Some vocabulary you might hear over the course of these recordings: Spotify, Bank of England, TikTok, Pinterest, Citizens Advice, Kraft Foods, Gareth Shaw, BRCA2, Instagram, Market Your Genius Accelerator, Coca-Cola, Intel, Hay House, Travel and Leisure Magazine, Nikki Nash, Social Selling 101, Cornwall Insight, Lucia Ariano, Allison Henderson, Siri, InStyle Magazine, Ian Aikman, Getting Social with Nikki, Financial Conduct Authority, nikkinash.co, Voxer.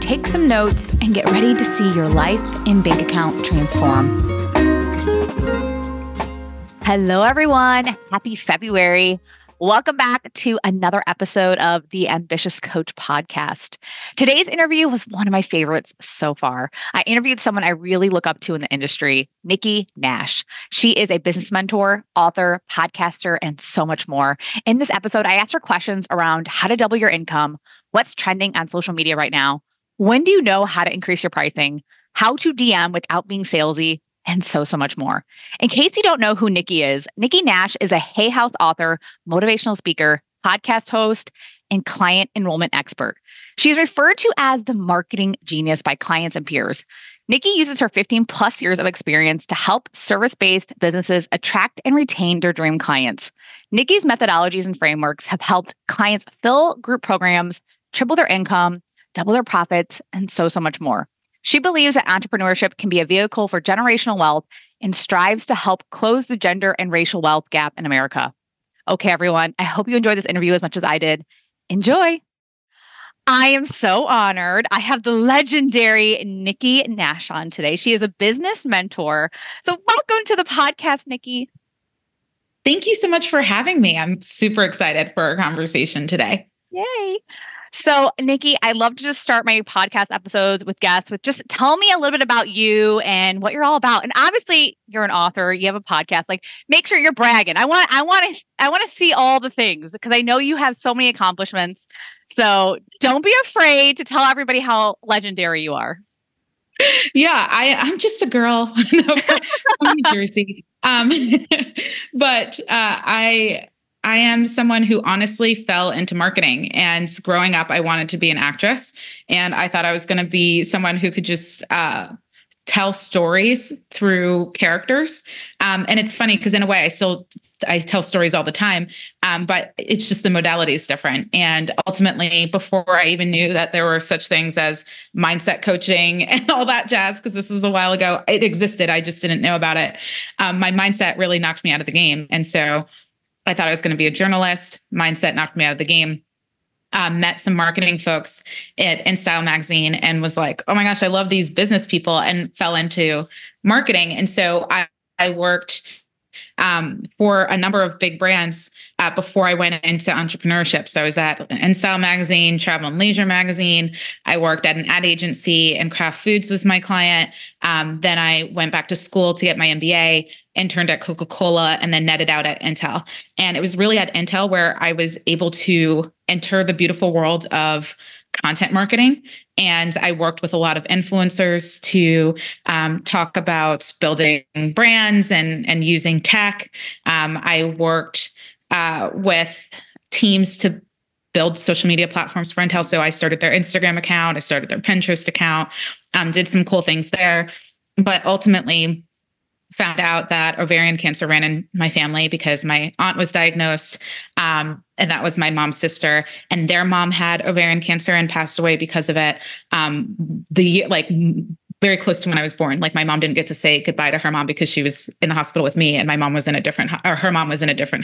take some notes, and get ready to see your life and bank account transform. Hello, everyone. Happy February. Welcome back to another episode of the Ambitious Coach Podcast. Today's interview was one of my favorites so far. I interviewed someone I really look up to in the industry, Nikki Nash. She is a business mentor, author, podcaster, and so much more. In this episode, I asked her questions around how to double your income, what's trending on social media right now, when do you know how to increase your pricing, how to DM without being salesy, and so much more. In case you don't know who Nikki is, Nikki Nash is a Hay House author, motivational speaker, podcast host, and client enrollment expert. She's referred to as the marketing genius by clients and peers. Nikki uses her 15 plus years of experience to help service-based businesses attract and retain their dream clients. Nikki's methodologies and frameworks have helped clients fill group programs, triple their income, double their profits, and so much more. She believes that entrepreneurship can be a vehicle for generational wealth and strives to help close the gender and racial wealth gap in America. Okay, everyone, I hope you enjoyed this interview as much as I did. Enjoy. I am so honored. I have the legendary Nikki Nash on today. She is a business mentor. So welcome to the podcast, Nikki. Thank you so much for having me. I'm super excited for our conversation today. Yay. So, Nikki, I love to just start my podcast episodes with guests with just tell me a little bit about you and what you're all about. And obviously, you're an author, you have a podcast. Like, make sure you're bragging. I want to see all the things because I know you have so many accomplishments. So, don't be afraid to tell everybody how legendary you are. Yeah, I'm just a girl from New Jersey, but I am someone who honestly fell into marketing, and growing up, I wanted to be an actress, and I thought I was going to be someone who could just tell stories through characters. And it's funny because in a way, I tell stories all the time, but it's just the modality is different. And ultimately, before I even knew that there were such things as mindset coaching and all that jazz, because this is a while ago, it existed. I just didn't know about it. My mindset really knocked me out of the game, and so I thought I was going to be a journalist. Mindset knocked me out of the game. Met some marketing folks at InStyle Magazine and was like, oh my gosh, I love these business people, and fell into marketing. And so I worked for a number of big brands before I went into entrepreneurship. So I was at InStyle Magazine, Travel and Leisure Magazine. I worked at an ad agency, and Kraft Foods was my client. Then I went back to school to get my MBA, interned at Coca-Cola, and then netted out at Intel. And it was really at Intel where I was able to enter the beautiful world of content marketing. And I worked with a lot of influencers to talk about building brands and using tech. I worked with teams to build social media platforms for Intel. So I started their Instagram account. I started their Pinterest account, did some cool things there. But ultimately, found out that ovarian cancer ran in my family because my aunt was diagnosed, and that was my mom's sister, and their mom had ovarian cancer and passed away because of it. Very close to when I was born. Like, my mom didn't get to say goodbye to her mom because she was in the hospital with me, and her mom was in a different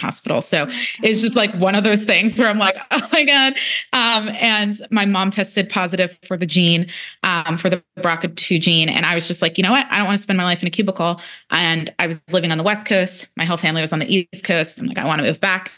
hospital. So it's just like one of those things where I'm like, oh my God. And my mom tested positive for the gene, for the BRCA2 gene. And I was just like, you know what? I don't want to spend my life in a cubicle. And I was living on the West Coast. My whole family was on the East Coast. I'm like, I want to move back.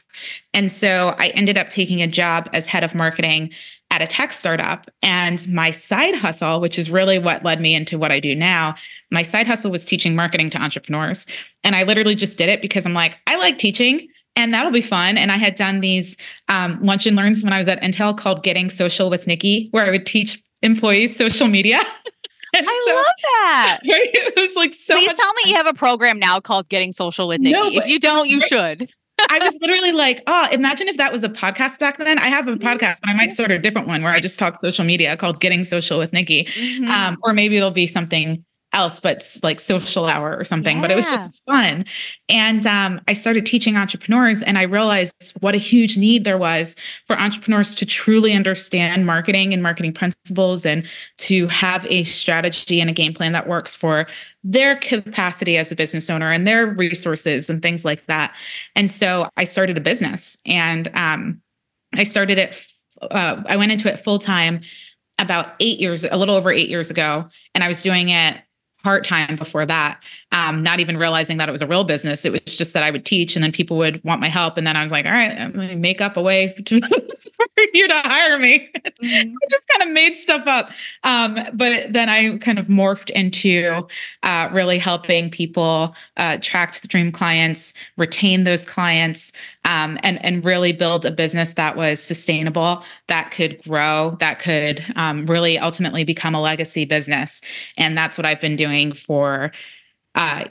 And so I ended up taking a job as head of marketing at a tech startup, and my side hustle, which is really what led me into what I do now, my side hustle was teaching marketing to entrepreneurs. And I literally just did it because I'm like, I like teaching and that'll be fun. And I had done these lunch and learns when I was at Intel called Getting Social with Nikki, where I would teach employees social media. Love that. It was like so much fun. Please tell me you have a program now called Getting Social with Nikki. If you don't, you should. I was literally like, oh, imagine if that was a podcast back then. I have a podcast, but I might start a different one where I just talk social media called Getting Social with Nikki. Mm-hmm. Or maybe it'll be something else, but like Social Hour or something, yeah. But it was just fun. And I started teaching entrepreneurs, and I realized what a huge need there was for entrepreneurs to truly understand marketing and marketing principles, and to have a strategy and a game plan that works for their capacity as a business owner and their resources and things like that. And so I started a business, and I started it. I went into it full time about 8 years, a little over 8 years ago. And I was doing it part-time before that, not even realizing that it was a real business. It was just that I would teach, and then people would want my help. And then I was like, all right, I'm going to make up a way for you to hire me. Mm-hmm. I just kind of made stuff up. But then I kind of morphed into really helping people attract dream clients, retain those clients, and really build a business that was sustainable, that could grow, that could really ultimately become a legacy business. And that's what I've been doing for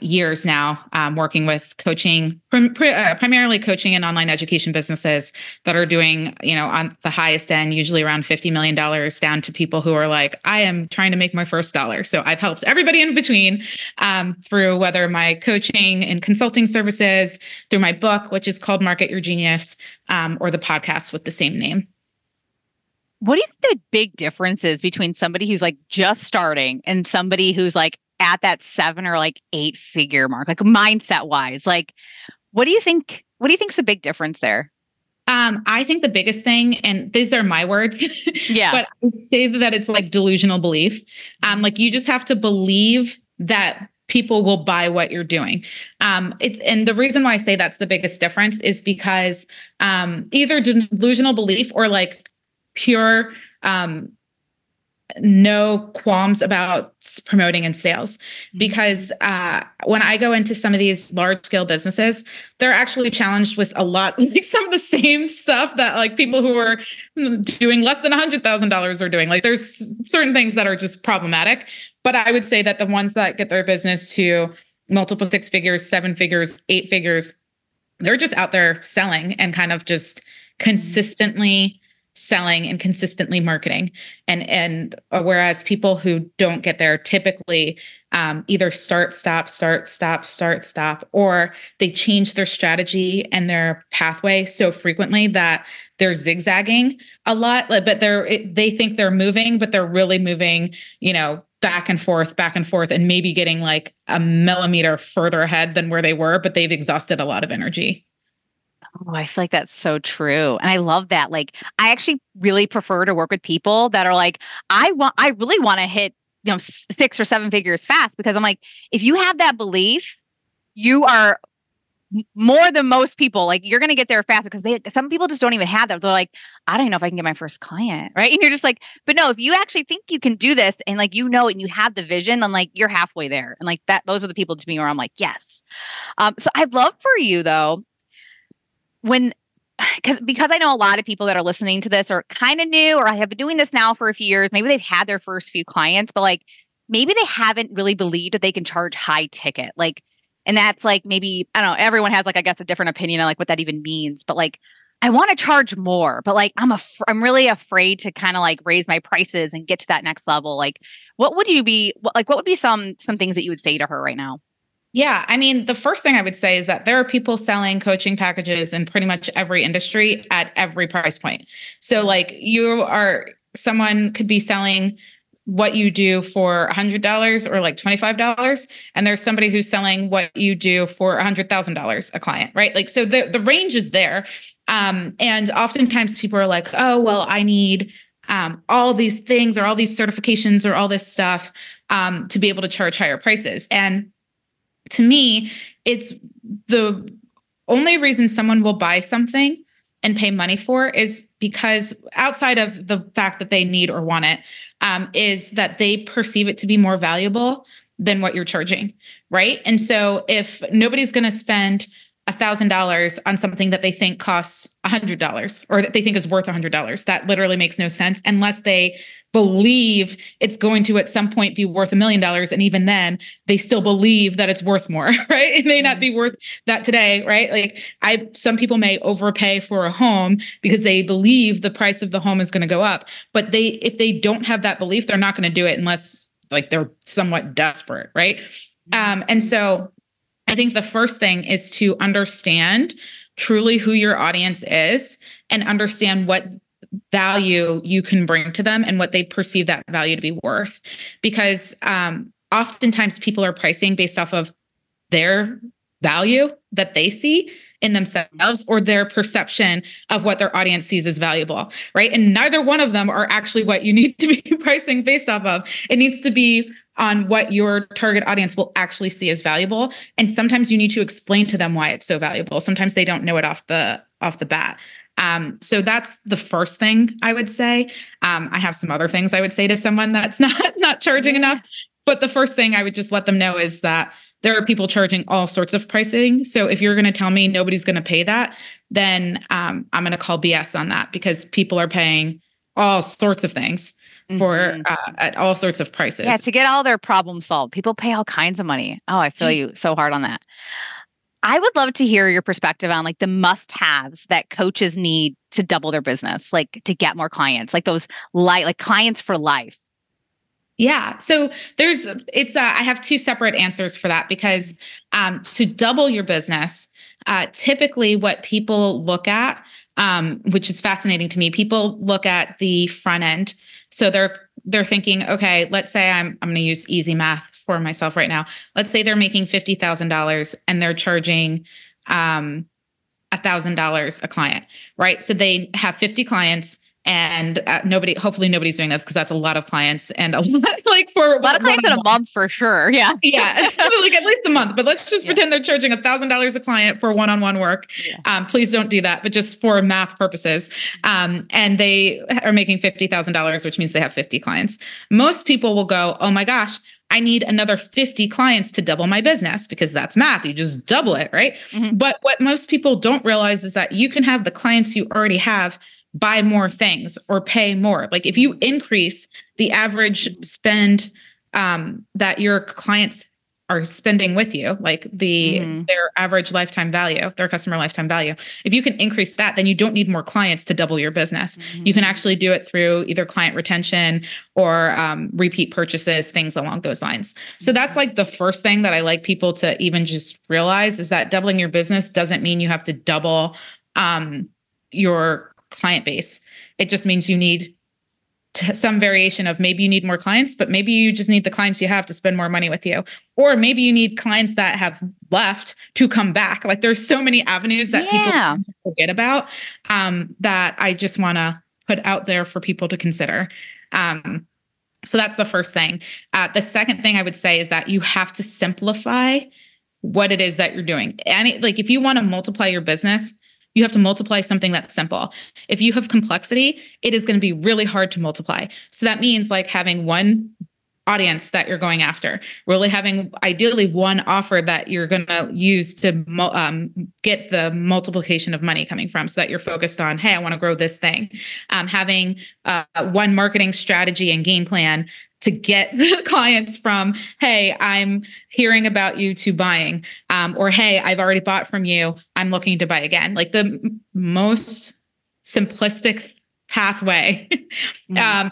years now, working with coaching, primarily coaching and online education businesses that are doing, on the highest end, usually around $50 million, down to people who are like, I am trying to make my first dollar. So I've helped everybody in between through whether my coaching and consulting services, through my book, which is called Market Your Genius, or the podcast with the same name. What do you think the big difference is between somebody who's like just starting and somebody who's like at that 7 or 8 figure mark, like mindset wise? Like, what do you think's the big difference there? I think the biggest thing, and these are my words, yeah, but I say that it's like delusional belief. Like you just have to believe that people will buy what you're doing. And the reason why I say that's the biggest difference is because either delusional belief or like pure, no qualms about promoting and sales, because when I go into some of these large scale businesses, they're actually challenged with a lot, like some of the same stuff that like people who are doing less than $100,000 are doing. Like there's certain things that are just problematic, but I would say that the ones that get their business to multiple 6 figures, 7 figures, 8 figures, they're just out there selling and kind of just consistently selling and consistently marketing. And whereas people who don't get there typically either start, stop, or they change their strategy and their pathway so frequently that they're zigzagging a lot, but they think they're moving, but they're really moving, back and forth, and maybe getting like a millimeter further ahead than where they were, but they've exhausted a lot of energy. Oh, I feel like that's so true. And I love that. Like, I actually really prefer to work with people that are like, I really want to hit, 6 or 7 figures fast, because I'm like, if you have that belief, you are more than most people. Like, you're going to get there faster, because some people just don't even have that. They're like, I don't even know if I can get my first client. Right. And you're just like, but no, if you actually think you can do this and like, and you have the vision, then like you're halfway there. And like that, those are the people to me where I'm like, yes. So I'd love for you though, because I know a lot of people that are listening to this are kind of new, or I have been doing this now for a few years. Maybe they've had their first few clients, but like, maybe they haven't really believed that they can charge high ticket. Like, and that's like, maybe, I don't know, everyone has like, I guess, a different opinion on like what that even means, but like, I want to charge more, but like, I'm really afraid to kind of like raise my prices and get to that next level. Like, what would be some things that you would say to her right now? Yeah. I mean, the first thing I would say is that there are people selling coaching packages in pretty much every industry at every price point. So like someone could be selling what you do for $100 or like $25. And there's somebody who's selling what you do for $100,000 a client, right? Like, so the range is there. And oftentimes people are like, oh, well, I need all these things or all these certifications or all this stuff to be able to charge higher prices. And to me, it's the only reason someone will buy something and pay money for is because, outside of the fact that they need or want it, is that they perceive it to be more valuable than what you're charging, right? And so if nobody's going to spend $1,000 on something that they think costs $100 or that they think is worth $100, that literally makes no sense unless they believe it's going to at some point be worth $1 million. And even then they still believe that it's worth more, right? It may not be worth that today, right? Like some people may overpay for a home because they believe the price of the home is going to go up, but if they don't have that belief, they're not going to do it unless like they're somewhat desperate, right? And so I think the first thing is to understand truly who your audience is and understand what value you can bring to them and what they perceive that value to be worth. Because oftentimes people are pricing based off of their value that they see in themselves or their perception of what their audience sees as valuable, right? And neither one of them are actually what you need to be pricing based off of. It needs to be on what your target audience will actually see as valuable. And sometimes you need to explain to them why it's so valuable. Sometimes they don't know it off the bat. So that's the first thing I would say. I have some other things I would say to someone that's not charging enough, but the first thing I would just let them know is that there are people charging all sorts of pricing. So if you're going to tell me nobody's going to pay that, then I'm going to call BS on that, because people are paying all sorts of things for at all sorts of prices. Yeah, to get all their problems solved. People pay all kinds of money. Oh, I feel you so hard on that. I would love to hear your perspective on like the must-haves that coaches need to double their business, like to get more clients, like those like clients for life. Yeah. So I have two separate answers for that, because to double your business, typically what people look at, which is fascinating to me, people look at the front end. So they're thinking, okay, let's say I'm going to use easy math for myself right now. Let's say they're making $50,000 and they're charging $1,000 a client, right? So they have 50 clients and hopefully nobody's doing this, because that's a lot of clients and a lot, like for a lot of clients in a month for sure. Yeah. Yeah. Like at least a month, but let's just pretend they're charging $1,000 a client for one-on-one work. Yeah. Please don't do that, but just for math purposes. And they are making $50,000, which means they have 50 clients. Most people will go, oh my gosh, I need another 50 clients to double my business, because that's math. You just double it, right? Mm-hmm. But what most people don't realize is that you can have the clients you already have buy more things or pay more. Like if you increase the average spend that your clients are spending with you, like their average lifetime value, their customer lifetime value. If you can increase that, then you don't need more clients to double your business. Mm-hmm. You can actually do it through either client retention or repeat purchases, things along those lines. So that's like the first thing that I like people to even just realize, is that doubling your business doesn't mean you have to double your client base. It just means you need some variation of, maybe you need more clients, but maybe you just need the clients you have to spend more money with you. Or maybe you need clients that have left to come back. Like there's so many avenues that people forget about that I just want to put out there for people to consider. So that's the first thing. The second thing I would say is that you have to simplify what it is that you're doing. Like if you want to multiply your business, you have to multiply something that's simple. If you have complexity, it is going to be really hard to multiply. So that means like having one audience that you're going after, really having ideally one offer that you're going to use to get the multiplication of money coming from, so that you're focused on, hey, I want to grow this thing. Having one marketing strategy and game plan to get the clients from, hey, I'm hearing about you, to buying, or hey, I've already bought from you, I'm looking to buy again. Like the most simplistic pathway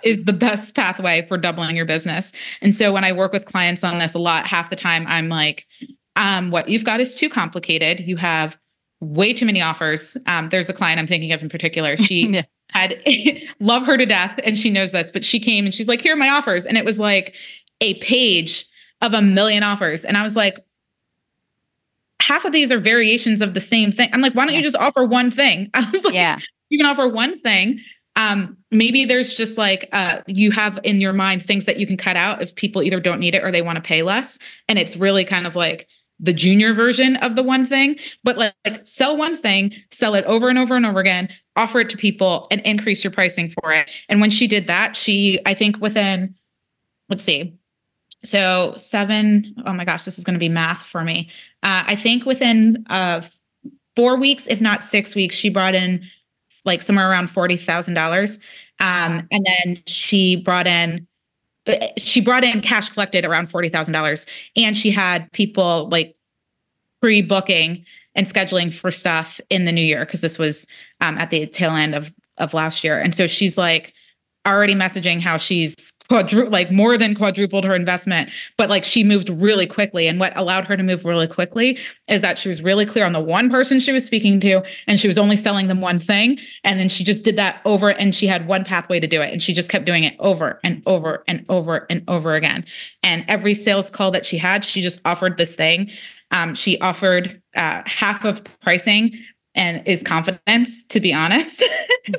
is the best pathway for doubling your business. And so when I work with clients on this a lot, half the time I'm like, what you've got is too complicated. You have way too many offers. There's a client I'm thinking of in particular. She had love her to death, and she knows this, but she came and she's like, here are my offers. And it was like a page of 1,000,000 offers. And I was like, half of these are variations of the same thing. I'm like, why don't you just offer one thing? I was like, you can offer one thing. Maybe there's just like, you have in your mind things that you can cut out if people either don't need it or they want to pay less. And it's really kind of like the junior version of the one thing, but like sell one thing, sell it over and over and over again, offer it to people, and increase your pricing for it. And when she did that, I think within, let's see, so oh my gosh, this is going to be math for me. I think within 4 weeks, if not 6 weeks, she brought in like somewhere around $40,000. And then she brought in cash collected around $40,000, and she had people like pre-booking and scheduling for stuff in the new year, because this was at the tail end of last year. And so she's like already messaging how she's more than quadrupled her investment, but like she moved really quickly. And what allowed her to move really quickly is that she was really clear on the one person she was speaking to, and she was only selling them one thing. And then she just did that over, and she had one pathway to do it. And she just kept doing it over and over and over and over again. And every sales call that she had, she just offered this thing. She offered half of pricing, and is confidence, to be honest.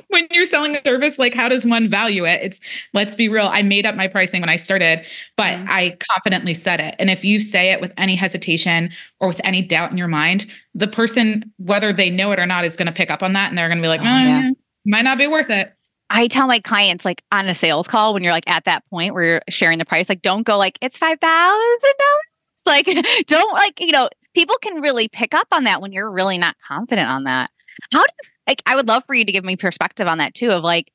When you're selling a service, like how does one value it? It's, let's be real. I made up my pricing when I started, but I confidently said it. And if you say it with any hesitation or with any doubt in your mind, the person, whether they know it or not, is going to pick up on that. And they're going to be like, might not be worth it. I tell my clients, like on a sales call, when you're like at that point where you're sharing the price, like don't go like, it's $5,000. Like, don't like, you know, people can really pick up on that when you're really not confident on that. How do you, like, I would love for you to give me perspective on that too, of like,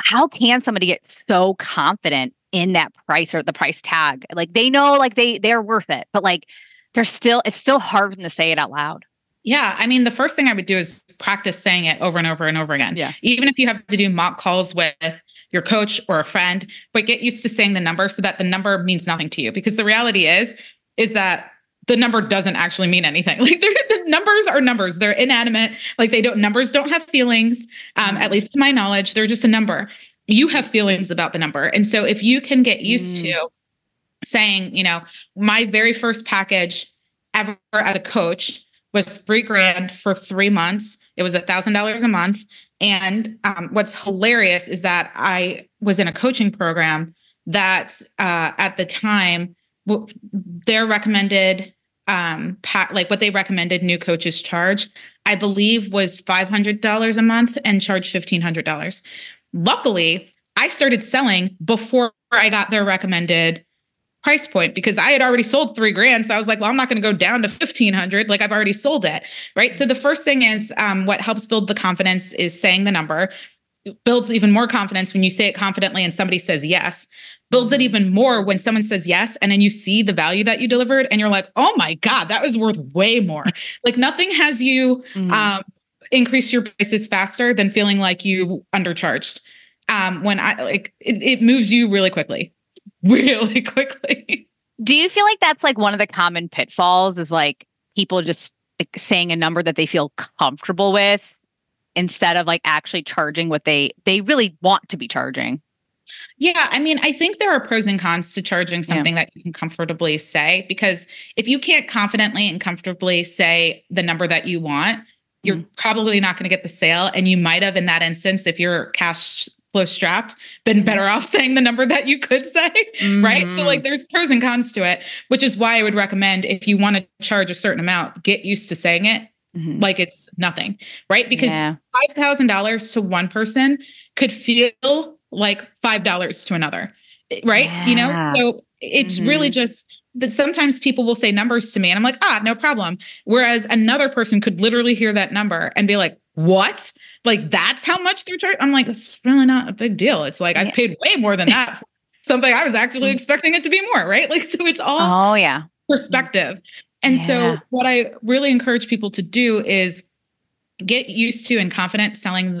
how can somebody get so confident in that price or the price tag? Like they know, like they're worth it, but like, they're still, it's still hard for them to say it out loud. Yeah. I mean, the first thing I would do is practice saying it over and over and over again. Yeah. Even if you have to do mock calls with your coach or a friend, but get used to saying the number so that the number means nothing to you. Because the reality is that the number doesn't actually mean anything. Like the numbers are numbers. They're inanimate. Like numbers don't have feelings. At least to my knowledge, they're just a number. You have feelings about the number. And so if you can get used to saying, you know, my very first package ever as a coach was $3,000 for 3 months. It was $1,000 a month. And what's hilarious is that I was in a coaching program that at the time, their recommended, what they recommended new coaches charge, I believe was $500 a month, and charged $1,500. Luckily, I started selling before I got their recommended price point, because I had already sold $3,000. So I was like, well, I'm not going to go down to $1,500. Like I've already sold it. Right. So the first thing is, what helps build the confidence is saying the number. It builds even more confidence when you say it confidently and somebody says yes. Builds it even more when someone says yes, and then you see the value that you delivered and you're like, oh my God, that was worth way more. Like nothing has you increase your prices faster than feeling like you undercharged. When it moves you really quickly. Do you feel like that's like one of the common pitfalls is like people just like saying a number that they feel comfortable with instead of like actually charging what they really want to be charging? Yeah. I mean, I think there are pros and cons to charging something that you can comfortably say, because if you can't confidently and comfortably say the number that you want, you're probably not going to get the sale. And you might have, in that instance, if you're cash flow strapped, been better off saying the number that you could say, right? So like there's pros and cons to it, which is why I would recommend if you want to charge a certain amount, get used to saying it like it's nothing, right? Because $5,000 to one person could feel like $5 to another, right? Yeah. You know, so it's really just that sometimes people will say numbers to me and I'm like, no problem. Whereas another person could literally hear that number and be like, what? Like, that's how much they're charging? I'm like, it's really not a big deal. It's like, I've paid way more than that for something I was actually expecting it to be more, right? Like, so it's all perspective. And so what I really encourage people to do is get used to and confident saying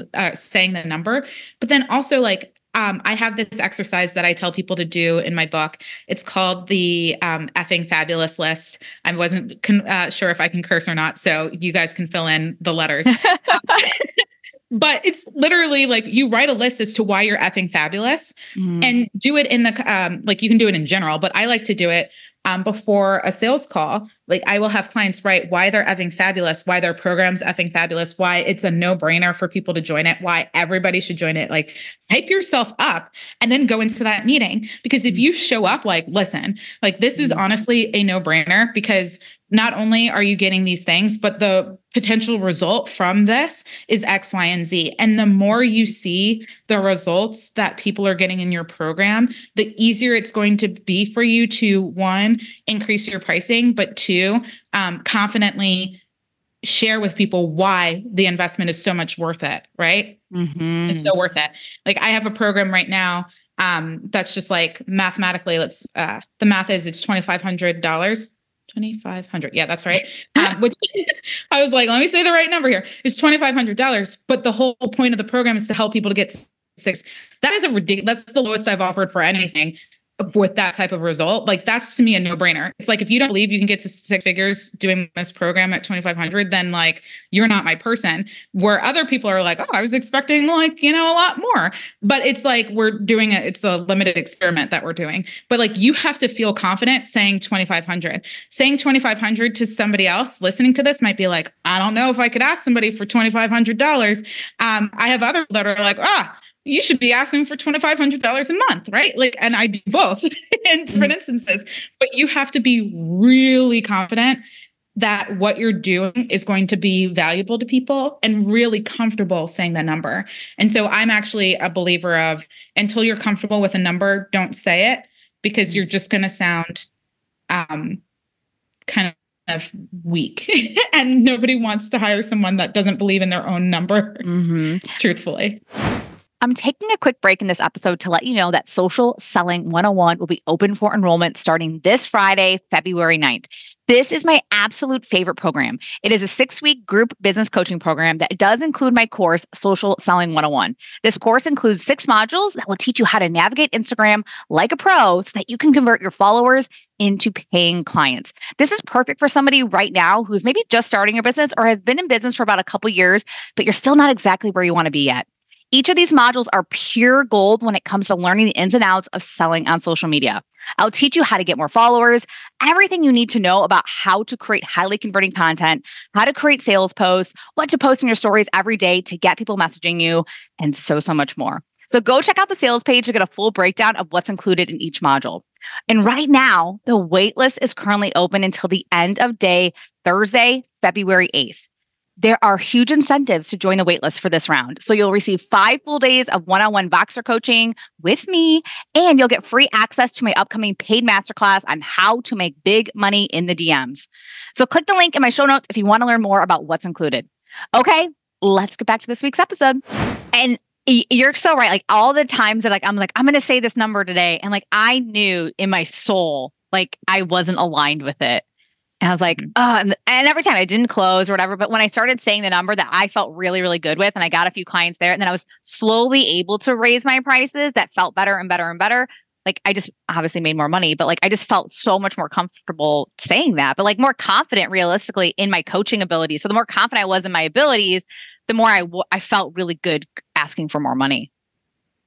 the number, but then also like, I have this exercise that I tell people to do in my book. It's called the effing fabulous list. I wasn't sure if I can curse or not, so you guys can fill in the letters. But it's literally like you write a list as to why you're effing fabulous and do it in the, you can do it in general, but I like to do it before a sales call. Like I will have clients write why they're effing fabulous, why their program's effing fabulous, why it's a no-brainer for people to join it, why everybody should join it. Like hype yourself up and then go into that meeting. Because if you show up like, listen, like this is honestly a no-brainer, because not only are you getting these things, but the potential result from this is X, Y, and Z. And the more you see the results that people are getting in your program, the easier it's going to be for you to, one, increase your pricing, but two, confidently share with people why the investment is so much worth it, right? Mm-hmm. It's so worth it. Like I have a program right now that's just like mathematically, let's the math is it's $2,500. 2,500. Yeah, that's right. Which I was like, let me say the right number here. It's $2,500. But the whole point of the program is to help people to get to six. That is a ridiculous. That's the lowest I've offered for anything with that type of result. Like that's to me a no brainer. It's like, if you don't believe you can get to six figures doing this program at 2,500, then like, you're not my person. Where other people are like, oh, I was expecting like, you know, a lot more, but it's like, we're doing it. It's a limited experiment that we're doing, but like, you have to feel confident saying 2,500, saying 2,500 to somebody else listening to this might be like, I don't know if I could ask somebody for $2,500. I have others that are like, you should be asking for $2,500 a month, right? Like, and I do both in different instances, but you have to be really confident that what you're doing is going to be valuable to people and really comfortable saying that number. And so I'm actually a believer of until you're comfortable with a number, don't say it, because you're just going to sound kind of weak and nobody wants to hire someone that doesn't believe in their own number, truthfully. I'm taking a quick break in this episode to let you know that Social Selling 101 will be open for enrollment starting this Friday, February 9th. This is my absolute favorite program. It is a 6-week group business coaching program that does include my course, Social Selling 101. This course includes 6 modules that will teach you how to navigate Instagram like a pro so that you can convert your followers into paying clients. This is perfect for somebody right now who's maybe just starting your business or has been in business for about a couple years, but you're still not exactly where you want to be yet. Each of these modules are pure gold when it comes to learning the ins and outs of selling on social media. I'll teach you how to get more followers, everything you need to know about how to create highly converting content, how to create sales posts, what to post in your stories every day to get people messaging you, and so much more. So go check out the sales page to get a full breakdown of what's included in each module. And right now, the waitlist is currently open until the end of day Thursday, February 8th. There are huge incentives to join the waitlist for this round. So you'll receive 5 full days of one-on-one Voxer coaching with me, and you'll get free access to my upcoming paid masterclass on how to make big money in the DMs. So click the link in my show notes if you want to learn more about what's included. Okay, let's get back to this week's episode. And you're so right. Like all the times that like, I'm going to say this number today. And like, I knew in my soul, like I wasn't aligned with it. And I was like, oh, and every time I didn't close or whatever. But when I started saying the number that I felt really, really good with, and I got a few clients there, and then I was slowly able to raise my prices that felt better and better and better. Like I just obviously made more money, but like, I just felt so much more comfortable saying that, but like more confident realistically in my coaching abilities. So the more confident I was in my abilities, the more I felt really good asking for more money.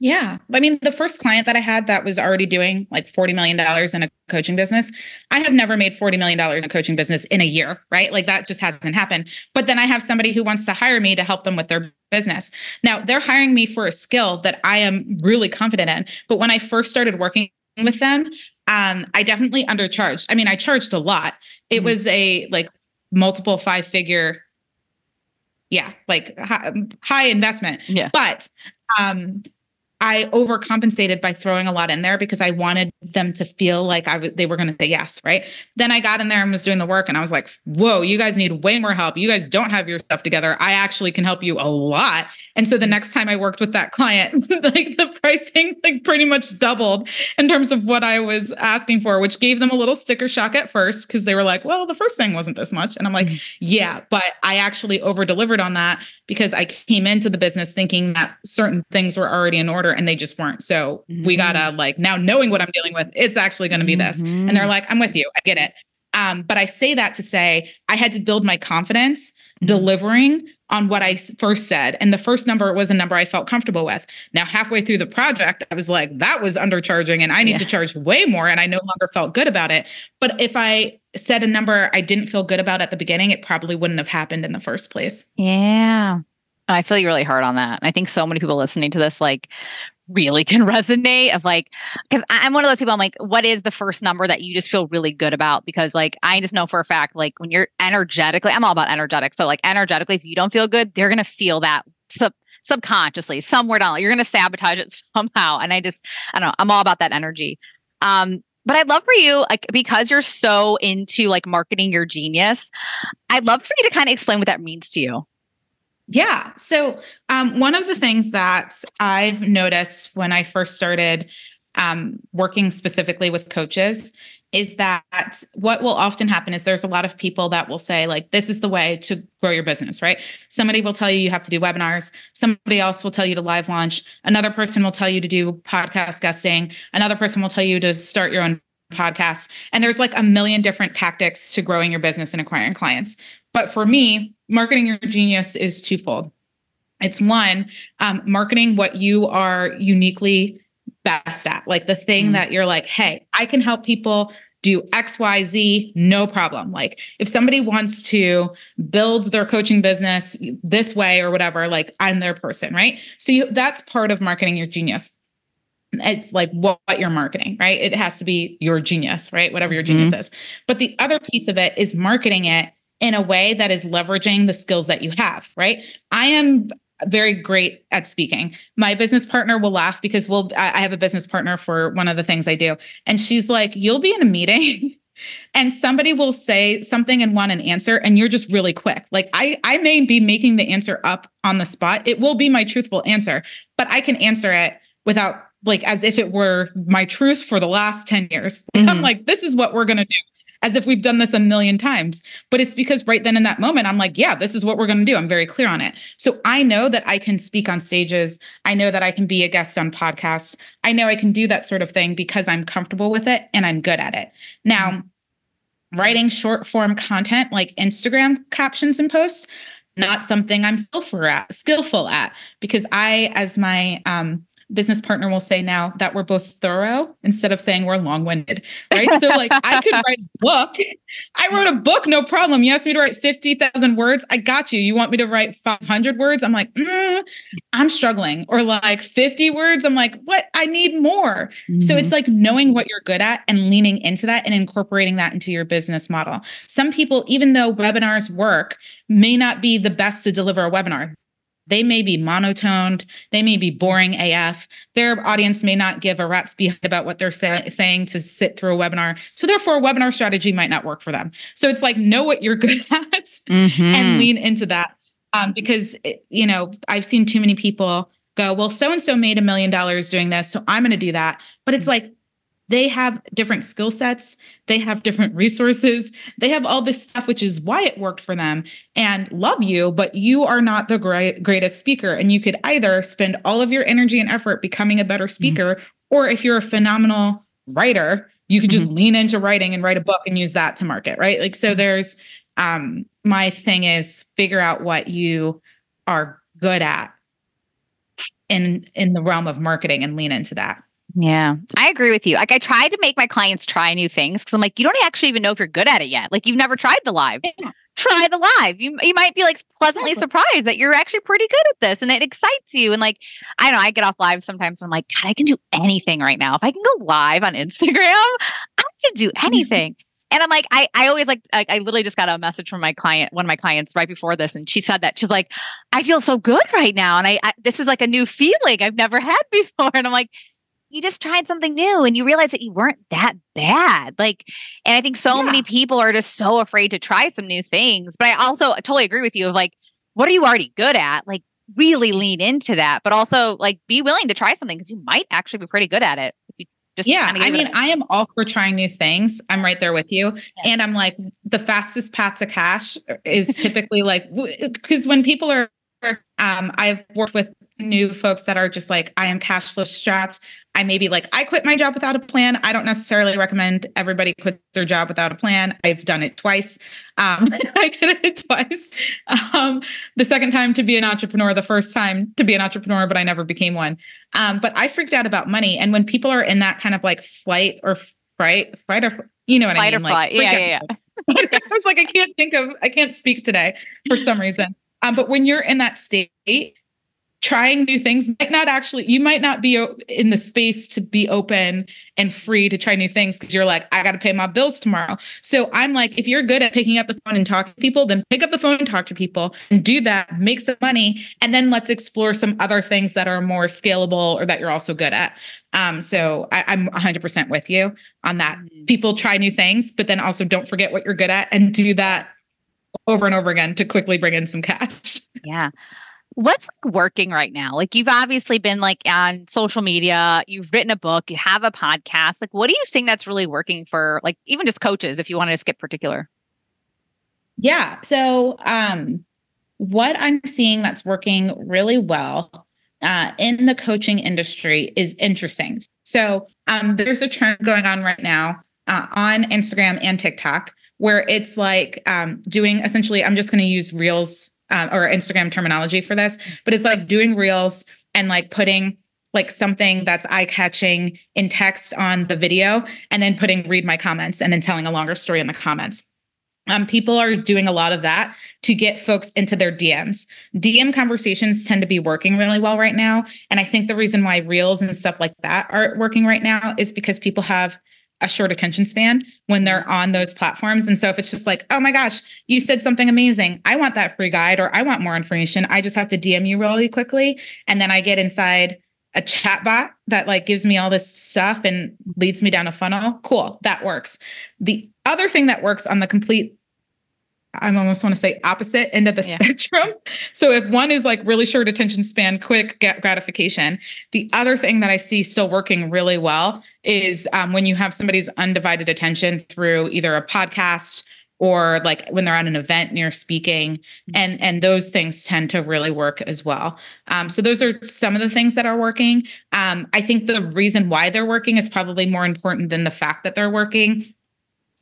Yeah. I mean, the first client that I had that was already doing like $40 million in a coaching business, I have never made $40 million in a coaching business in a year, right? Like that just hasn't happened. But then I have somebody who wants to hire me to help them with their business. Now they're hiring me for a skill that I am really confident in. But when I first started working with them, I definitely undercharged. I mean, I charged a lot. It was a like multiple 5-figure, like high investment. Yeah. But, I overcompensated by throwing a lot in there because I wanted them to feel like they were going to say yes, right? Then I got in there and was doing the work and I was like, whoa, you guys need way more help. You guys don't have your stuff together. I actually can help you a lot. And so the next time I worked with that client, like the pricing like pretty much doubled in terms of what I was asking for, which gave them a little sticker shock at first because they were like, well, the first thing wasn't this much. And I'm like, yeah, but I actually over-delivered on that because I came into the business thinking that certain things were already in order. And they just weren't. So we gotta like, now knowing what I'm dealing with, it's actually going to be this. And they're like, I'm with you. I get it. But I say that to say, I had to build my confidence delivering on what I first said. And the first number was a number I felt comfortable with. Now, halfway through the project, I was like, that was undercharging and I need to charge way more. And I no longer felt good about it. But if I said a number I didn't feel good about at the beginning, it probably wouldn't have happened in the first place. Yeah. I feel you really hard on that. I think so many people listening to this, like really can resonate of like, because I'm one of those people, I'm like, what is the first number that you just feel really good about? Because like, I just know for a fact, like when you're energetically, I'm all about energetic. So like energetically, if you don't feel good, they're going to feel that subconsciously somewhere down. You're going to sabotage it somehow. And I don't know, I'm all about that energy. But I'd love for you, like, because you're so into like marketing your genius, I'd love for you to kind of explain what that means to you. Yeah. So one of the things that I've noticed when I first started working specifically with coaches is that what will often happen is there's a lot of people that will say, like, this is the way to grow your business, right? Somebody will tell you you have to do webinars. Somebody else will tell you to live launch. Another person will tell you to do podcast guesting. Another person will tell you to start your own podcast. And there's like a million different tactics to growing your business and acquiring clients. But for me, marketing your genius is twofold. It's one, marketing what you are uniquely best at, like the thing that you're like, hey, I can help people do X, Y, Z, no problem. Like if somebody wants to build their coaching business this way or whatever, like I'm their person, right? So that's part of marketing your genius. It's like what you're marketing, right? It has to be your genius, right? Whatever your genius is. But the other piece of it is marketing it in a way that is leveraging the skills that you have, right? I am very great at speaking. My business partner will laugh because I have a business partner for one of the things I do. And she's like, you'll be in a meeting and somebody will say something and want an answer. And you're just really quick. Like I may be making the answer up on the spot. It will be my truthful answer, but I can answer it without, like, as if it were my truth for the last 10 years. I'm like, this is what we're going to do, as if we've done this a million times. But it's because right then in that moment, I'm like, yeah, this is what we're going to do. I'm very clear on it. So I know that I can speak on stages. I know that I can be a guest on podcasts. I know I can do that sort of thing because I'm comfortable with it and I'm good at it. Now, writing short form content like Instagram captions and posts, not something I'm skillful at, because I, as my business partner will say now, that we're both thorough instead of saying we're long-winded, right? So like I could write a book. I wrote a book, no problem. You asked me to write 50,000 words. I got you. You want me to write 500 words? I'm like, I'm struggling. Or like 50 words. I'm like, what? I need more. So it's like knowing what you're good at and leaning into that and incorporating that into your business model. Some people, even though webinars work, may not be the best to deliver a webinar. They may be monotoned. They may be boring AF. Their audience may not give a rat's behind about what they're saying to sit through a webinar. So therefore, a webinar strategy might not work for them. So it's like, know what you're good at and lean into that. Because, you know, I've seen too many people go, well, so-and-so made $1 million doing this, so I'm going to do that. But it's like, they have different skill sets. They have different resources. They have all this stuff, which is why it worked for them. And love you, but you are not the greatest speaker. And you could either spend all of your energy and effort becoming a better speaker, or if you're a phenomenal writer, you could just lean into writing and write a book and use that to market, right? Like, so there's, my thing is figure out what you are good at in the realm of marketing and lean into that. Yeah, I agree with you. Like, I try to make my clients try new things because I'm like, you don't actually even know if you're good at it yet. Like, you've never tried the live. Yeah. Try the live. You might be like pleasantly surprised that you're actually pretty good at this and it excites you. And like, I know I get off live sometimes. And I'm like, God, I can do anything right now. If I can go live on Instagram, I can do anything. And I'm like, I always like, I literally just got a message from one of my clients right before this. And she said that she's like, I feel so good right now. And I this is like a new feeling I've never had before. And I'm like, you just tried something new and you realized that you weren't that bad. Like, and I think so many people are just so afraid to try some new things, but I also totally agree with you of like, what are you already good at? Like really lean into that, but also like be willing to try something because you might actually be pretty good at it. If you just I mean, I am all for trying new things. I'm right there with you. Yeah. And I'm like, the fastest path to cash is typically like, because when people are, I've worked with new folks that are just like, I am cash flow strapped. I may be like, I quit my job without a plan. I don't necessarily recommend everybody quit their job without a plan. I've done it twice. I did it twice. The second time to be an entrepreneur, the first time to be an entrepreneur, but I never became one. But I freaked out about money. And when people are in that kind of like flight or fright or, you know what I mean? Like, yeah. I was like, I can't speak today for some reason. But when you're in that state, trying new things you might not be in the space to be open and free to try new things because you're like, I got to pay my bills tomorrow. So I'm like, if you're good at picking up the phone and talking to people, then pick up the phone and talk to people and do that, make some money, and then let's explore some other things that are more scalable or that you're also good at. So I'm 100% with you on that. People try new things, but then also don't forget what you're good at and do that over and over again to quickly bring in some cash. Yeah. What's working right now? Like, you've obviously been like on social media, you've written a book, you have a podcast. Like, what are you seeing that's really working for, like, even just coaches, if you wanted to skip particular? Yeah. So, what I'm seeing that's working really well in the coaching industry is interesting. So there's a trend going on right now on Instagram and TikTok where it's like doing essentially, I'm just going to use Reels or Instagram terminology for this, but it's like doing Reels and like putting like something that's eye-catching in text on the video and then putting read my comments and then telling a longer story in the comments. People are doing a lot of that to get folks into their DMs. DM conversations tend to be working really well right now. And I think the reason why Reels and stuff like that are working right now is because people have a short attention span when they're on those platforms. And so if it's just like, oh my gosh, you said something amazing. I want that free guide, or I want more information. I just have to DM you really quickly. And then I get inside a chatbot that like gives me all this stuff and leads me down a funnel. Cool. That works. The other thing that works on the complete, I almost want to say opposite end of the spectrum. So if one is like really short attention span, quick gratification, the other thing that I see still working really well is when you have somebody's undivided attention through either a podcast or like when they're at an event and you're speaking, and those things tend to really work as well. So those are some of the things that are working. I think the reason why they're working is probably more important than the fact that they're working.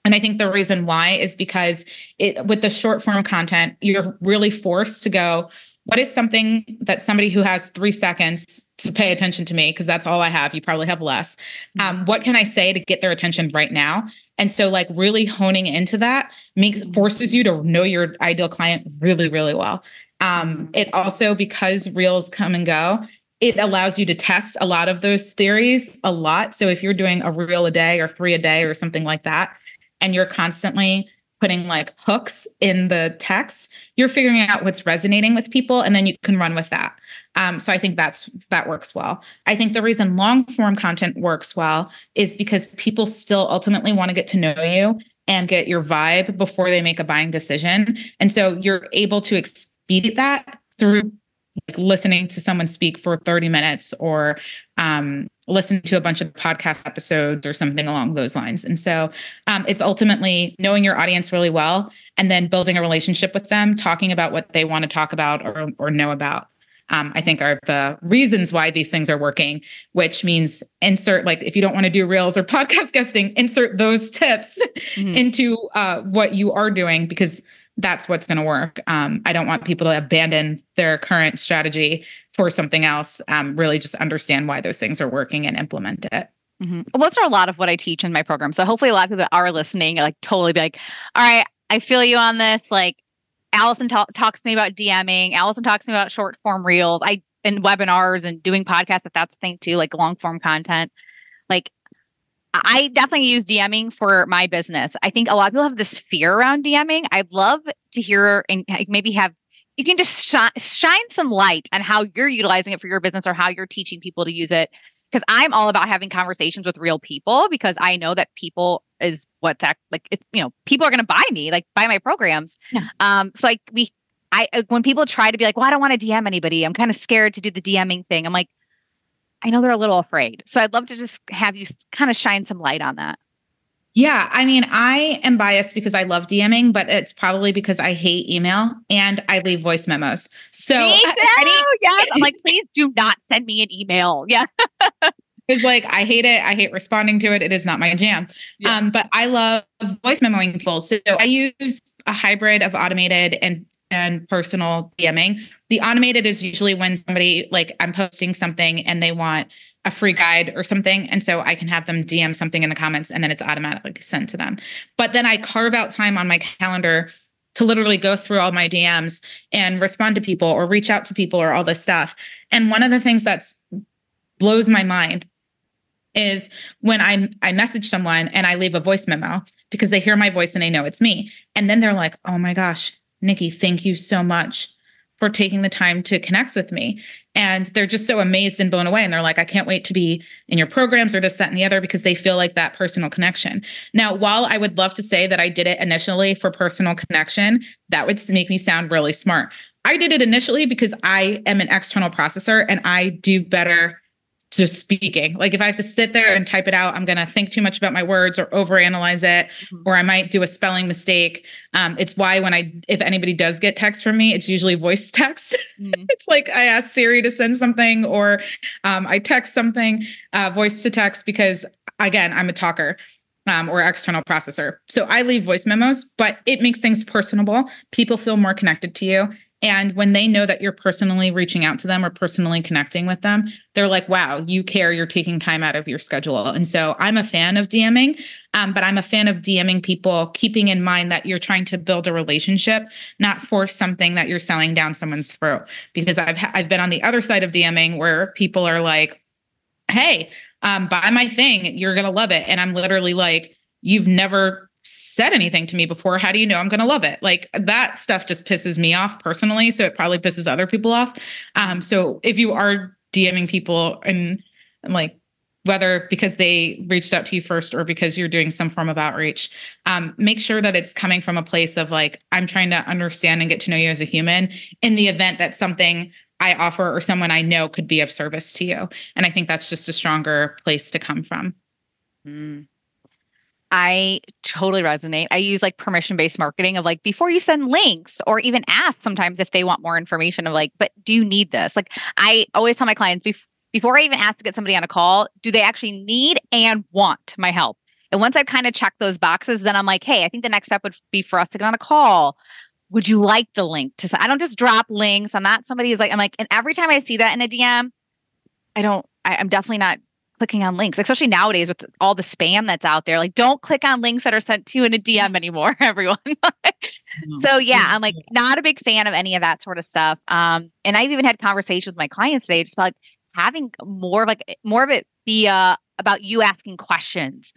And I think the reason why is because with the short form content, you're really forced to go, what is something that somebody who has 3 seconds to pay attention to me, because that's all I have, you probably have less. What can I say to get their attention right now? And so like really honing into that forces you to know your ideal client really, really well. It also, because Reels come and go, it allows you to test a lot of those theories a lot. So if you're doing a reel a day or 3 a day or something like that, and you're constantly putting like hooks in the text, you're figuring out what's resonating with people, and then you can run with that. So I think that works well. I think the reason long form content works well is because people still ultimately want to get to know you and get your vibe before they make a buying decision. And so you're able to expedite that through like listening to someone speak for 30 minutes or, listen to a bunch of podcast episodes or something along those lines. And so it's ultimately knowing your audience really well and then building a relationship with them, talking about what they want to talk about or know about, I think are the reasons why these things are working, which means insert, like if you don't want to do Reels or podcast guesting, insert those tips into what you are doing, because that's what's going to work. I don't want people to abandon their current strategy for something else. Really just understand why those things are working and implement it. Well, that's a lot of what I teach in my program. So hopefully a lot of people that are listening are like totally be like, all right, I feel you on this. Like Allison talks to me about DMing. Allison talks to me about short form Reels and webinars and doing podcasts, if that's the thing too, like long form content. Like I definitely use DMing for my business. I think a lot of people have this fear around DMing. I'd love to hear and maybe you can just shine some light on how you're utilizing it for your business or how you're teaching people to use it. Because I'm all about having conversations with real people, because I know that people is what's like, people are going to buy my programs. Yeah. So like when people try to be like, well, I don't want to DM anybody. I'm kind of scared to do the DMing thing. I'm like, I know they're a little afraid. So I'd love to just have you kind of shine some light on that. Yeah. I mean, I am biased because I love DMing, but it's probably because I hate email and I leave voice memos. So yes. I'm like, please do not send me an email. Yeah. It's like, I hate it. I hate responding to it. It is not my jam. Yeah. But I love voice memoing people. So I use a hybrid of automated and personal DMing. The automated is usually when somebody, like I'm posting something and they want a free guide or something. And so I can have them DM something in the comments and then it's automatically sent to them. But then I carve out time on my calendar to literally go through all my DMs and respond to people or reach out to people or all this stuff. And one of the things that blows my mind is when I message someone and I leave a voice memo, because they hear my voice and they know it's me. And then they're like, oh my gosh, Nikki, thank you so much. for taking the time to connect with me. And they're just so amazed and blown away. And they're like, I can't wait to be in your programs or this, that, and the other, because they feel like that personal connection. Now, while I would love to say that I did it initially for personal connection, that would make me sound really smart. I did it initially because I am an external processor and I do better just speaking. Like if I have to sit there and type it out, I'm going to think too much about my words or overanalyze it, or I might do a spelling mistake. It's why when if anybody does get text from me, it's usually voice text. It's like I ask Siri to send something, or I text something, voice to text, because again, I'm a talker. Or external processor. So I leave voice memos, but it makes things personable. People feel more connected to you. And when they know that you're personally reaching out to them or personally connecting with them, they're like, wow, you care, you're taking time out of your schedule. And so I'm a fan of DMing, but I'm a fan of DMing people, keeping in mind that you're trying to build a relationship, not force something that you're selling down someone's throat. Because I've been on the other side of DMing where people are like, hey, buy my thing. You're going to love it. And I'm literally like, you've never said anything to me before. How do you know I'm going to love it? Like that stuff just pisses me off personally. So it probably pisses other people off. So if you are DMing people and like, whether because they reached out to you first or because you're doing some form of outreach, make sure that it's coming from a place of like, I'm trying to understand and get to know you as a human in the event that something I offer or someone I know could be of service to you. And I think that's just a stronger place to come from. Mm. I totally resonate. I use like permission-based marketing of like, before you send links or even ask sometimes if they want more information of like, but do you need this? Like I always tell my clients before I even ask to get somebody on a call, do they actually need and want my help? And once I've kind of checked those boxes, then I'm like, hey, I think the next step would be for us to get on a call. Would you like the link to? I don't just drop links. I'm not somebody who's like, I'm like, and every time I see that in a DM, I'm definitely not clicking on links, especially nowadays with all the spam that's out there. Like, don't click on links that are sent to you in a DM anymore, everyone. So yeah, I'm like not a big fan of any of that sort of stuff. And I've even had conversations with my clients today, just about like having more of it be about you asking questions.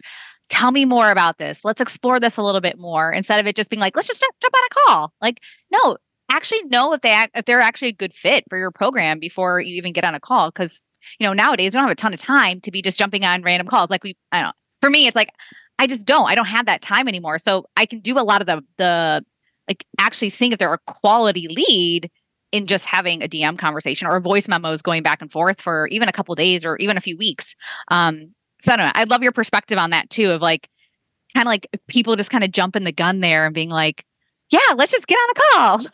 Tell me more about this. Let's explore this a little bit more instead of it just being like, let's just jump on a call. Like, no, actually know if they're actually a good fit for your program before you even get on a call. Cause you know, nowadays we don't have a ton of time to be just jumping on random calls. Like for me, it's like, I don't have that time anymore. So I can do a lot of the like actually seeing if they're a quality lead in just having a DM conversation or voice memos going back and forth for even a couple of days or even a few weeks. So I don't know. I'd love your perspective on that too, of like, kind of like people just kind of jumping the gun there and being like, yeah, let's just get on a call.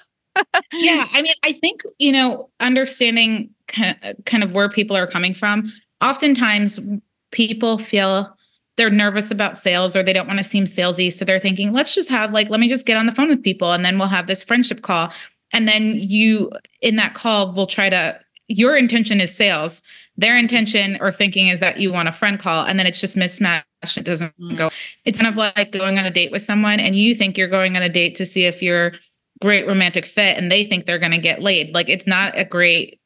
Yeah. I mean, I think, you know, understanding kind of where people are coming from. Oftentimes people feel they're nervous about sales or they don't want to seem salesy. So they're thinking, let me just get on the phone with people and then we'll have this friendship call. And then in that call, we'll try to, your intention is sales. Their intention or thinking is that you want a friend call, and then it's just mismatched. It doesn't go. It's kind of like going on a date with someone and you think you're going on a date to see if you're a great romantic fit and they think they're going to get laid. Like it's not a great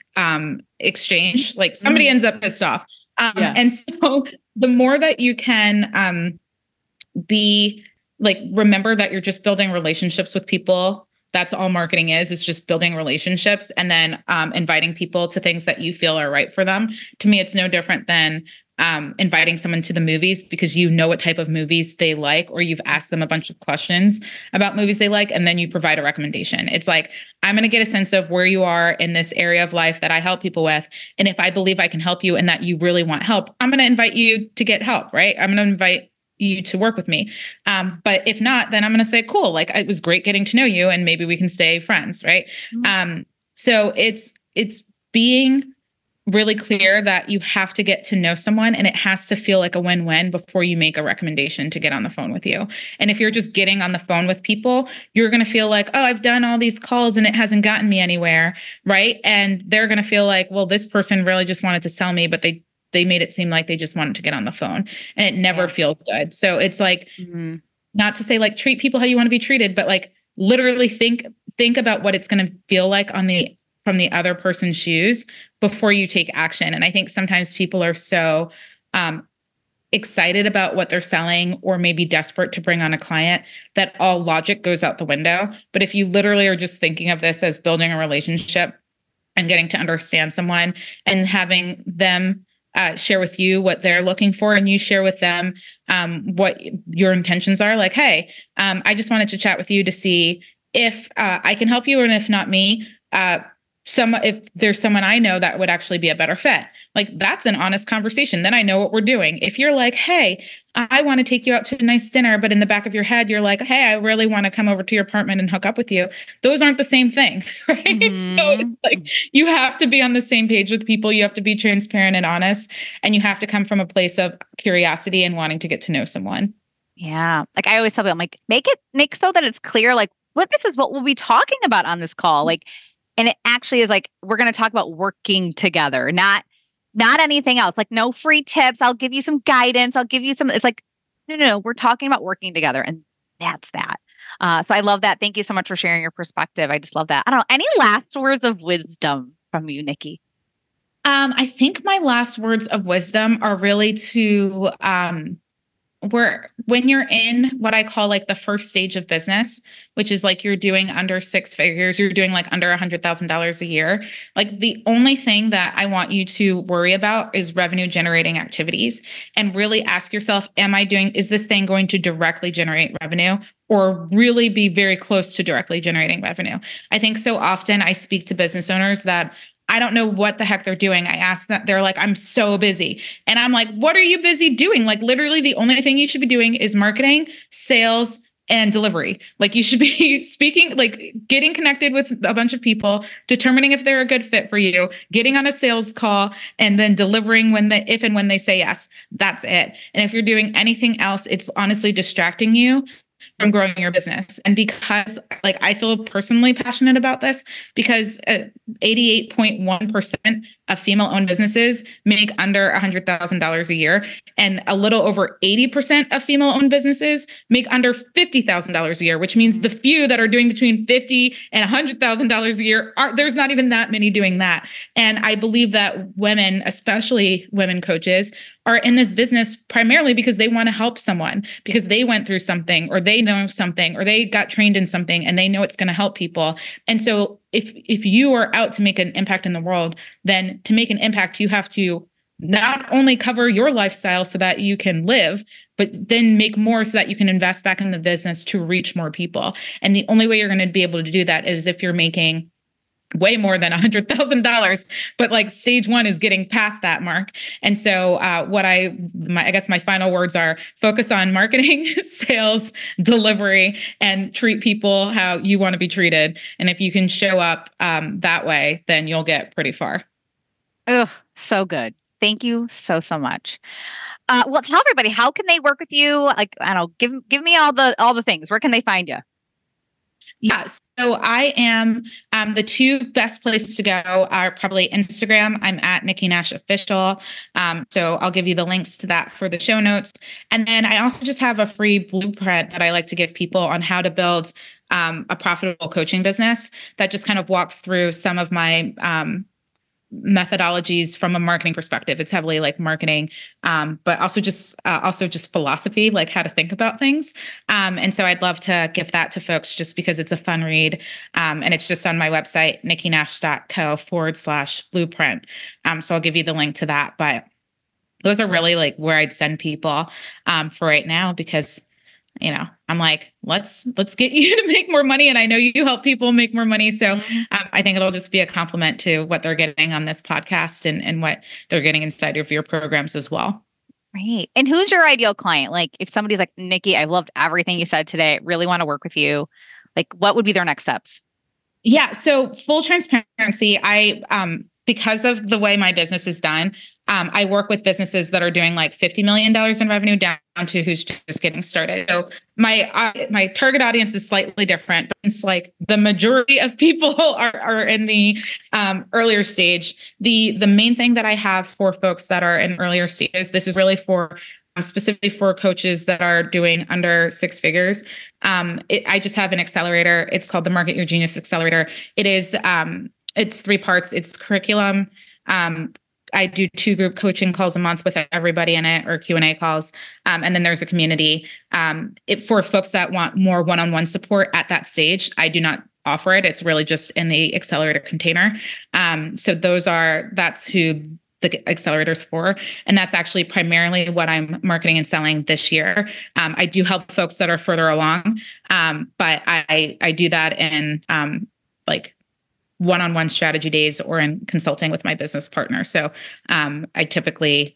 exchange. Like somebody ends up pissed off. And so the more that you can be like, remember that you're just building relationships with people. That's all marketing is. It's just building relationships and then inviting people to things that you feel are right for them. To me, it's no different than inviting someone to the movies because you know what type of movies they like, or you've asked them a bunch of questions about movies they like, and then you provide a recommendation. It's like, I'm going to get a sense of where you are in this area of life that I help people with. And if I believe I can help you and that you really want help, I'm going to invite you to get help, right? I'm going to invite you to work with me. But if not, then I'm going to say, cool, like it was great getting to know you and maybe we can stay friends. Right. So it's being really clear that you have to get to know someone and it has to feel like a win-win before you make a recommendation to get on the phone with you. And if you're just getting on the phone with people, you're going to feel like, oh, I've done all these calls and it hasn't gotten me anywhere. Right. And they're going to feel like, well, this person really just wanted to sell me, but they made it seem like they just wanted to get on the phone, and it never feels good. So it's like, not to say like treat people how you want to be treated, but like literally think about what it's going to feel like from the other person's shoes before you take action. And I think sometimes people are so excited about what they're selling or maybe desperate to bring on a client, that all logic goes out the window. But if you literally are just thinking of this as building a relationship and getting to understand someone and having them share with you what they're looking for, and you share with them what your intentions are, like, hey, I just wanted to chat with you to see if I can help you, and if not me, if there's someone I know that would actually be a better fit. Like, that's an honest conversation. Then I know what we're doing. If you're like, hey, I want to take you out to a nice dinner, but in the back of your head, you're like, hey, I really want to come over to your apartment and hook up with you. Those aren't the same thing, right? Mm-hmm. So it's like, you have to be on the same page with people. You have to be transparent and honest, and you have to come from a place of curiosity and wanting to get to know someone. Yeah. Like, I always tell people, I'm like, make so that it's clear, like, this is what we'll be talking about on this call. Like, and it actually is like, we're going to talk about working together, not anything else. Like, no free tips. I'll give you some guidance. I'll give you some. It's like, no, we're talking about working together. And that's that. So I love that. Thank you so much for sharing your perspective. I just love that. I don't know. Any last words of wisdom from you, Nikki? I think my last words of wisdom are really to, when you're in what I call like the first stage of business, which is like you're doing under six figures, you're doing like under $100,000 a year. Like, the only thing that I want you to worry about is revenue generating activities, and really ask yourself, is this thing going to directly generate revenue, or really be very close to directly generating revenue? I think so often I speak to business owners that I don't know what the heck they're doing. I asked that. They're like, I'm so busy. And I'm like, what are you busy doing? Like, literally the only thing you should be doing is marketing, sales, and delivery. Like, you should be speaking, like, getting connected with a bunch of people, determining if they're a good fit for you, getting on a sales call, and then delivering if and when they say yes. That's it. And if you're doing anything else, it's honestly distracting you from growing your business. And because, like, I feel personally passionate about this, because 88.1% of female-owned businesses make under $100,000 a year, and a little over 80% of female-owned businesses make under $50,000 a year, which means the few that are doing between $50,000 and $100,000 a year, there's not even that many doing that. And I believe that women, especially women coaches, are in this business primarily because they want to help someone, because they went through something, or they know something, or they got trained in something, and they know it's going to help people. And so if you are out to make an impact in the world, then to make an impact, you have to not only cover your lifestyle so that you can live, but then make more so that you can invest back in the business to reach more people. And the only way you're going to be able to do that is if you're making way more than $100,000, but like stage one is getting past that mark. And so I guess my final words are, focus on marketing, sales, delivery, and treat people how you want to be treated. And if you can show up that way, then you'll get pretty far. Oh, so good. Thank you so much. Well, tell everybody, how can they work with you? Like, I don't know, give me all the things. Where can they find you? Yeah. So I am, the two best places to go are probably Instagram. I'm at Nikki Nash Official. So I'll give you the links to that for the show notes. And then I also just have a free blueprint that I like to give people on how to build a profitable coaching business that just kind of walks through some of my methodologies from a marketing perspective. It's heavily like marketing, but also just philosophy, like how to think about things. And so I'd love to give that to folks just because it's a fun read. And it's just on my website, nikkinash.co /blueprint. So I'll give you the link to that, but those are really like where I'd send people, for right now, because, you know, I'm like, let's get you to make more money. And I know you help people make more money. So I think it'll just be a compliment to what they're getting on this podcast and what they're getting inside of your programs as well. Right. And who's your ideal client? Like, if somebody's like, Nikki, I loved everything you said today, I really want to work with you. Like, what would be their next steps? Yeah. So full transparency, I, because of the way my business is done, I work with businesses that are doing like $50 million in revenue down to who's just getting started. So my target audience is slightly different, but it's like the majority of people are in the earlier stage. The main thing that I have for folks that are in earlier stages, this is really for specifically for coaches that are doing under six figures. I just have an accelerator. It's called the Market Your Genius Accelerator. It's 3 parts. It's curriculum, I do 2 group coaching calls a month with everybody in it, or Q&A calls. And then there's a community for folks that want more one-on-one support at that stage. I do not offer it. It's really just in the accelerator container. So that's who the accelerator's for. And that's actually primarily what I'm marketing and selling this year. I do help folks that are further along. But I do that in like one-on-one strategy days or in consulting with my business partner. So I typically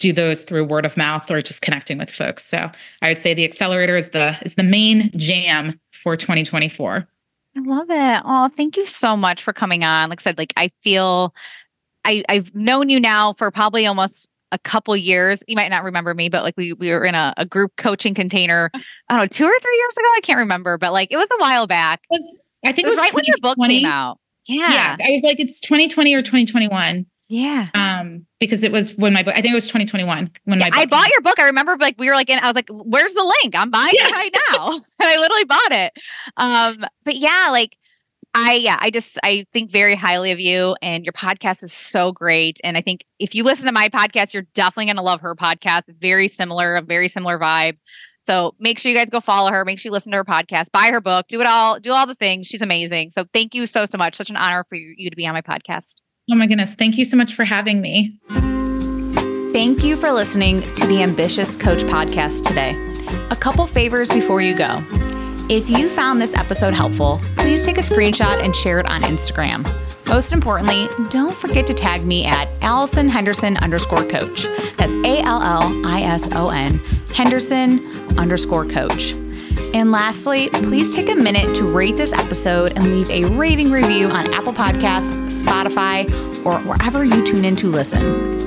do those through word of mouth or just connecting with folks. So I would say the accelerator is the main jam for 2024. I love it. Oh, thank you so much for coming on. Like I said, I feel I've known you now for probably almost a couple years. You might not remember me, but we were in a group coaching container, I don't know, 2 or 3 years ago. I can't remember, but it was a while back. I think it was right when your book came out. Yeah. I was like, it's 2020 or 2021. Yeah. Because it was when my book, I think it was 2021 when my book. I bought your book. I remember we were in, I was like, where's the link? I'm buying it right now. And I literally bought it. But yeah, I think very highly of you, and your podcast is so great. And I think if you listen to my podcast, you're definitely going to love her podcast. A very similar vibe. So make sure you guys go follow her. Make sure you listen to her podcast, buy her book, do it all, do all the things. She's amazing. So thank you so much. Such an honor for you to be on my podcast. Oh my goodness. Thank you so much for having me. Thank you for listening to the Ambitious Coach podcast today. A couple favors before you go. If you found this episode helpful, please take a screenshot and share it on Instagram. Most importantly, don't forget to tag me at AllisonHenderson_coach. That's ALLISON Henderson_coach. And lastly, please take a minute to rate this episode and leave a raving review on Apple Podcasts, Spotify, or wherever you tune in to listen.